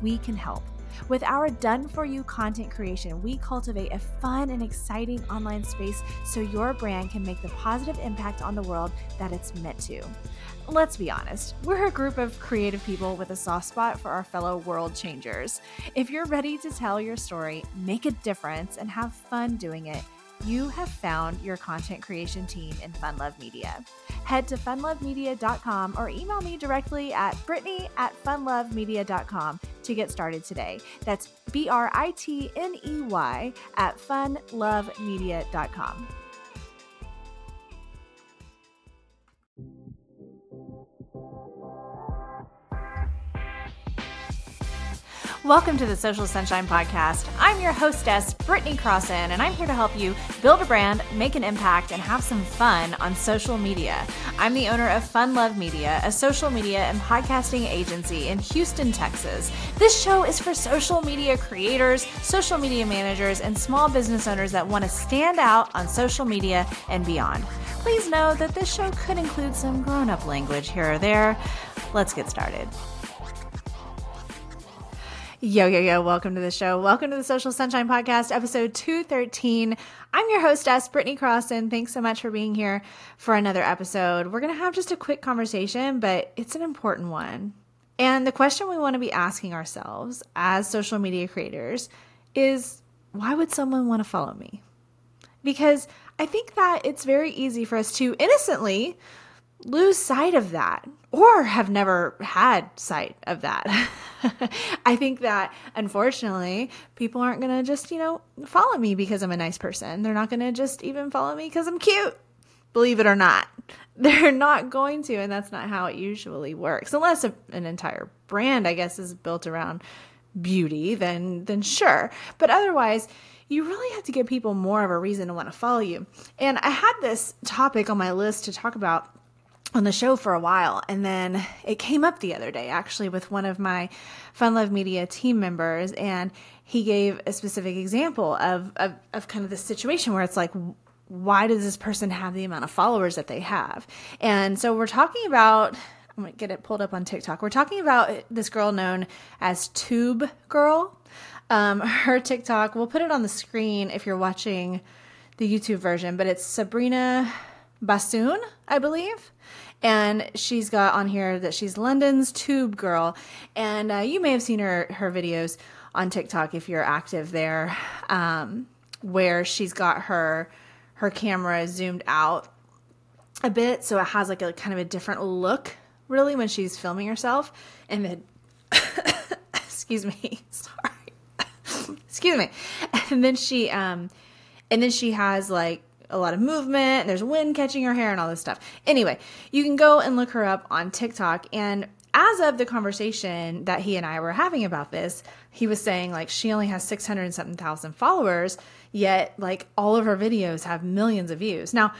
we can help. With our done-for-you content creation, we cultivate a fun and exciting online space so your brand can make the positive impact on the world that it's meant to. Let's be honest, we're a group of creative people with a soft spot for our fellow world changers. If you're ready to tell your story, make a difference, and have fun doing it, you have found your content creation team in Fun Love Media. Head to funlovemedia.com or email me directly at brittany@funlovemedia.com to get started today. That's BRITNEY@funlovemedia.com. Welcome to the Social Sunshine Podcast. I'm your hostess, Britney Crosson, and I'm here to help you build a brand, make an impact, and have some fun on social media. I'm the owner of Fun Love Media, a social media and podcasting agency in Houston, Texas. This show is for social media creators, social media managers, and small business owners that want to stand out on social media and beyond. Please know that this show could include some grown-up language here or there. Let's get started. Yo, welcome to the show. Welcome to the Social Sunshine Podcast, episode 213. I'm your hostess, Britney Crosson. Thanks so much for being here for another episode. We're going to have just a quick conversation, but it's an important one. And the question we want to be asking ourselves as social media creators is, why would someone want to follow me? Because I think that it's very easy for us to innocently lose sight of that, or have never had sight of that. I think that, unfortunately, people aren't going to just, follow me because I'm a nice person. They're not going to just even follow me because I'm cute. Believe it or not, they're not going to, and that's not how it usually works. Unless an entire brand, I guess, is built around beauty, then sure. But otherwise, you really have to give people more of a reason to want to follow you. And I had this topic on my list to talk about on the show for a while. And then it came up the other day, actually, with one of my Fun Love Media team members. And he gave a specific example of kind of this situation where it's like, why does this person have the amount of followers that they have? And so we're talking about, I'm going to get it pulled up on TikTok. We're talking about this girl known as Tube Girl. Her TikTok, we'll put it on the screen if you're watching the YouTube version, but it's Sabrina Bassoon, I believe. And she's got on here that she's London's Tube Girl. And you may have seen her videos on TikTok if you're active there, where she's got her camera zoomed out a bit. So it has like a kind of a different look really when she's filming herself. And then, excuse me. And then she has like a lot of movement, and there's wind catching her hair and all this stuff. Anyway, you can go and look her up on TikTok. And as of the conversation that he and I were having about this, he was saying like, she only has 600 and something thousand followers, yet like all of her videos have millions of views. Now,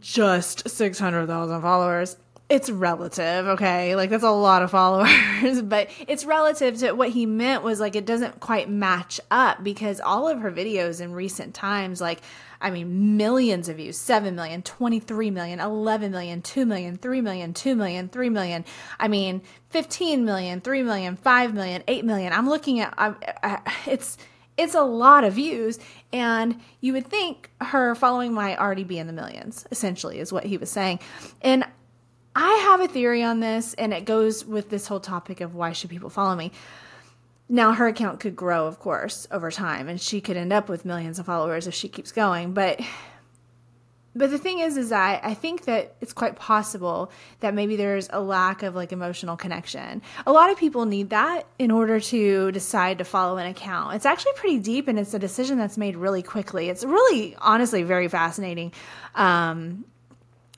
just 600,000 followers, it's relative. Okay. Like that's a lot of followers, but it's relative to what he meant was like, it doesn't quite match up because all of her videos in recent times, like, I mean, millions of views, 7 million, 23 million, 11 million, 2 million, 3 million, 2 million, 3 million. I mean, 15 million, 3 million, 5 million, 8 million. I'm looking at, it's a lot of views. And you would think her following might already be in the millions, essentially, is what he was saying. And I have a theory on this, and it goes with this whole topic of why should people follow me? Now, her account could grow, of course, over time, and she could end up with millions of followers if she keeps going. But the thing is that I think that it's quite possible that maybe there's a lack of like emotional connection. A lot of people need that in order to decide to follow an account. It's actually pretty deep, and it's a decision that's made really quickly. It's really, honestly, very fascinating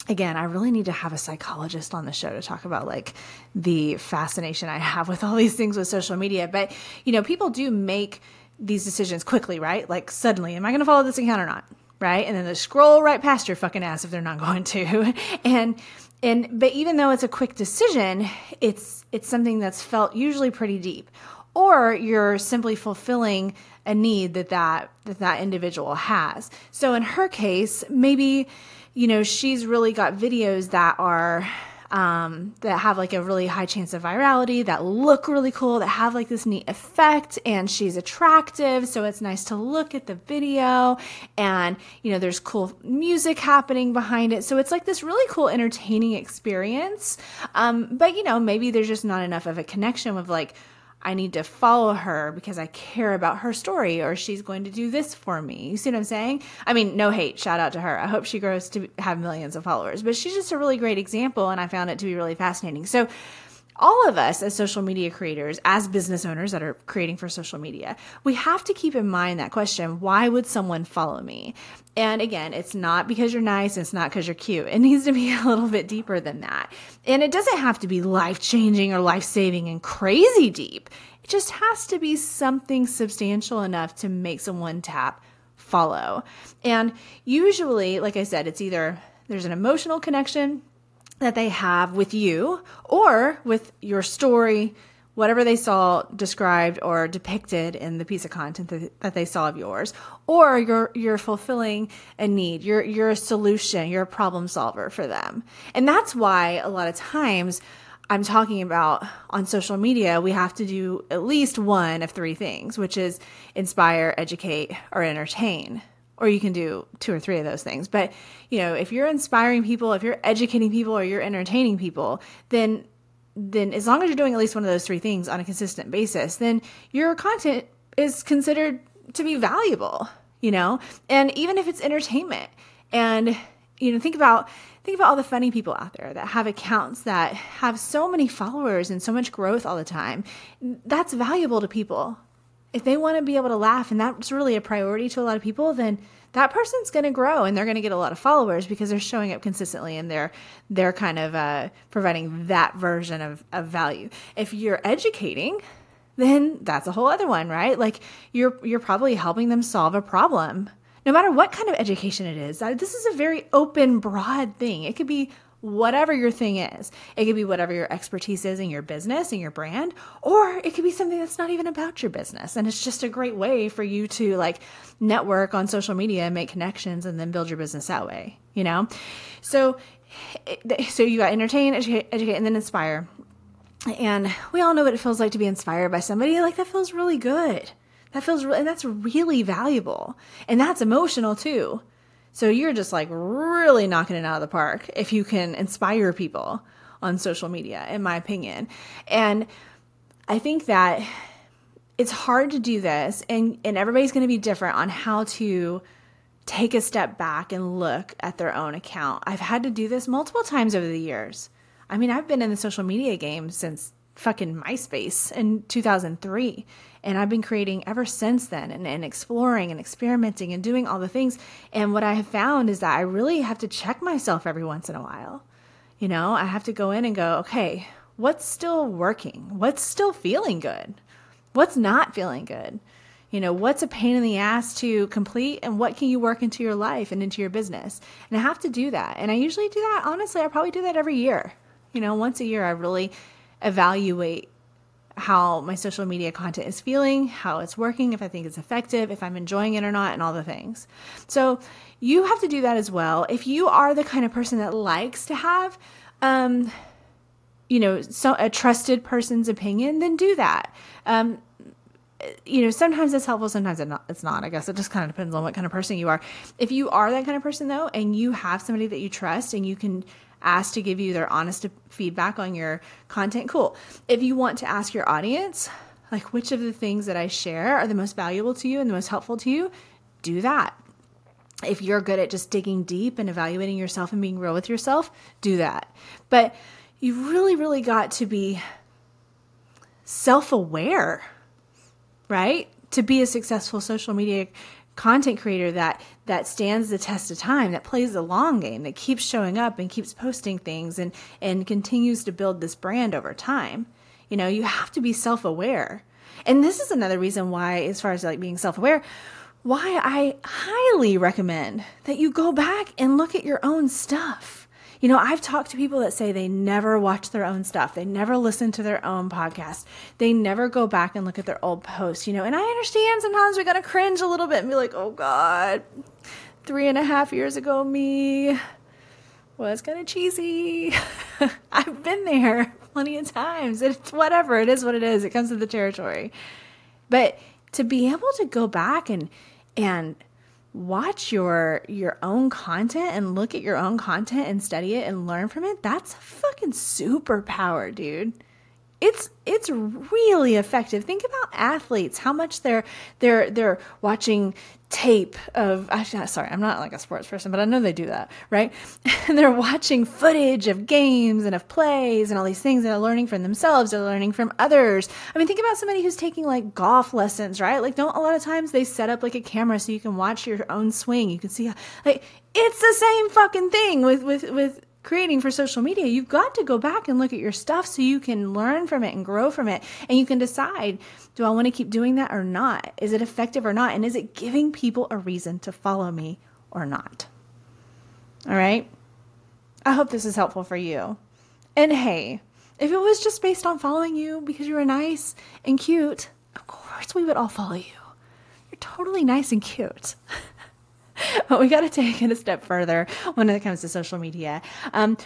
again, I really need to have a psychologist on the show to talk about like the fascination I have with all these things with social media. But, you know, people do make these decisions quickly, right? Like suddenly, am I going to follow this account or not? Right. And then they scroll right past your fucking ass if they're not going to. But even though it's a quick decision, it's something that's felt usually pretty deep, or you're simply fulfilling a need that individual has. So in her case, maybe, you know, she's really got videos that are, that have like a really high chance of virality, that look really cool, that have like this neat effect, and she's attractive. So it's nice to look at the video, and, you know, there's cool music happening behind it. So it's like this really cool, entertaining experience. But you know, maybe there's just not enough of a connection with like, I need to follow her because I care about her story, or she's going to do this for me. You see what I'm saying? I mean, no hate, shout out to her. I hope she grows to have millions of followers, but she's just a really great example. And I found it to be really fascinating. So all of us as social media creators, as business owners that are creating for social media, we have to keep in mind that question, why would someone follow me? And again, it's not because you're nice. It's not because you're cute. It needs to be a little bit deeper than that. And it doesn't have to be life-changing or life-saving and crazy deep. It just has to be something substantial enough to make someone tap follow. And usually, like I said, it's either there's an emotional connection that they have with you or with your story, whatever they saw described or depicted in the piece of content that they saw of yours, or you're fulfilling a need, you're a solution, you're a problem solver for them. And that's why a lot of times I'm talking about on social media, we have to do at least one of three things, which is inspire, educate, or entertain. Or you can do two or three of those things. But, you know, if you're inspiring people, if you're educating people, or you're entertaining people, then as long as you're doing at least one of those three things on a consistent basis, then your content is considered to be valuable, you know? And even if it's entertainment, and, you know, think about all the funny people out there that have accounts that have so many followers and so much growth all the time. That's valuable to people. If they want to be able to laugh, and that's really a priority to a lot of people, then that person's going to grow and they're going to get a lot of followers because they're showing up consistently and they're kind of providing that version of value. If you're educating, then that's a whole other one, right? Like you're probably helping them solve a problem, no matter what kind of education it is. This is a very open, broad thing. It could be whatever your thing is. It could be whatever your expertise is in your business and your brand, or it could be something that's not even about your business. And it's just a great way for you to like network on social media and make connections and then build your business that way, you know? So you got entertain, educate, and then inspire. And we all know what it feels like to be inspired by somebody. Like that feels really good. That feels really, and that's really valuable. And that's emotional too. So you're just like really knocking it out of the park if you can inspire people on social media, in my opinion. And I think that it's hard to do this, and everybody's going to be different on how to take a step back and look at their own account. I've had to do this multiple times over the years. I mean, I've been in the social media game since fucking MySpace in 2003. And I've been creating ever since then and exploring and experimenting and doing all the things. And what I have found is that I really have to check myself every once in a while. You know, I have to go in and go, okay, what's still working? What's still feeling good? What's not feeling good? You know, what's a pain in the ass to complete, and what can you work into your life and into your business? And I have to do that. And I usually do that. Honestly, I probably do that every year. You know, once a year, I really evaluate how my social media content is feeling, how it's working, if I think it's effective, if I'm enjoying it or not, and all the things. So you have to do that as well. If you are the kind of person that likes to have, you know, a trusted person's opinion, then do that. You know, sometimes it's helpful, sometimes it's not. I guess it just kind of depends on what kind of person you are. If you are that kind of person though, and you have somebody that you trust and you can asked to give you their honest feedback on your content, cool. If you want to ask your audience, like which of the things that I share are the most valuable to you and the most helpful to you, do that. If you're good at just digging deep and evaluating yourself and being real with yourself, do that. But you really, really got to be self-aware, right? To be a successful social media content creator that stands the test of time, that plays the long game, that keeps showing up and keeps posting things and continues to build this brand over time. You know, you have to be self-aware. And this is another reason why, as far as like being self-aware, why I highly recommend that you go back and look at your own stuff. You know, I've talked to people that say they never watch their own stuff. They never listen to their own podcast. They never go back and look at their old posts, you know, and I understand sometimes we got to cringe a little bit and be like, oh God, 3.5 years ago, me was kind of cheesy. I've been there plenty of times. It's whatever. It is what it is. It comes with the territory. But to be able to go back and watch your own content and look at your own content and study it and learn from it, that's a fucking superpower, dude. It's really effective. Think about athletes, how much they're watching tape of, sorry, I'm not like a sports person, but I know they do that, right? And they're watching footage of games and of plays and all these things, and they're learning from themselves, they're learning from others. I mean, think about somebody who's taking like golf lessons, right? Like, don't a lot of times they set up like a camera so you can watch your own swing. You can see how, like, it's the same fucking thing with creating for social media. You've got to go back and look at your stuff so you can learn from it and grow from it. And you can decide, do I want to keep doing that or not? Is it effective or not? And is it giving people a reason to follow me or not? All right. I hope this is helpful for you. And hey, if it was just based on following you because you were nice and cute, of course we would all follow you. You're totally nice and cute. But we got to take it a step further when it comes to social media.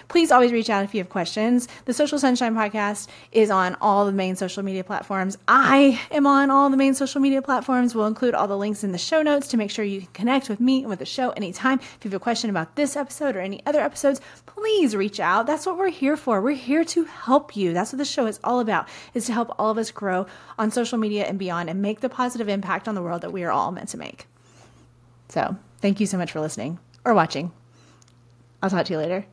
Please always reach out if you have questions. The Social Sunshine Podcast is on all the main social media platforms. I am on all the main social media platforms. We'll include all the links in the show notes to make sure you can connect with me and with the show anytime. If you have a question about this episode or any other episodes, please reach out. That's what we're here for. We're here to help you. That's what the show is all about, is to help all of us grow on social media and beyond and make the positive impact on the world that we are all meant to make. So thank you so much for listening or watching. I'll talk to you later.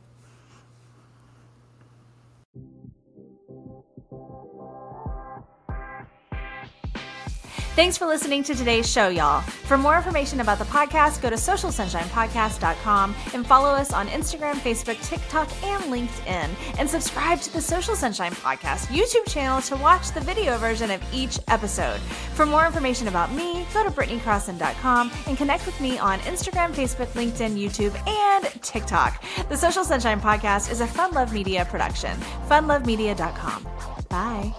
Thanks for listening to today's show, y'all. For more information about the podcast, go to socialsunshinepodcast.com and follow us on Instagram, Facebook, TikTok, and LinkedIn. And subscribe to the Social Sunshine Podcast YouTube channel to watch the video version of each episode. For more information about me, go to BritneyCrosson.com and connect with me on Instagram, Facebook, LinkedIn, YouTube, and TikTok. The Social Sunshine Podcast is a Fun Love Media production. FunLoveMedia.com. Bye.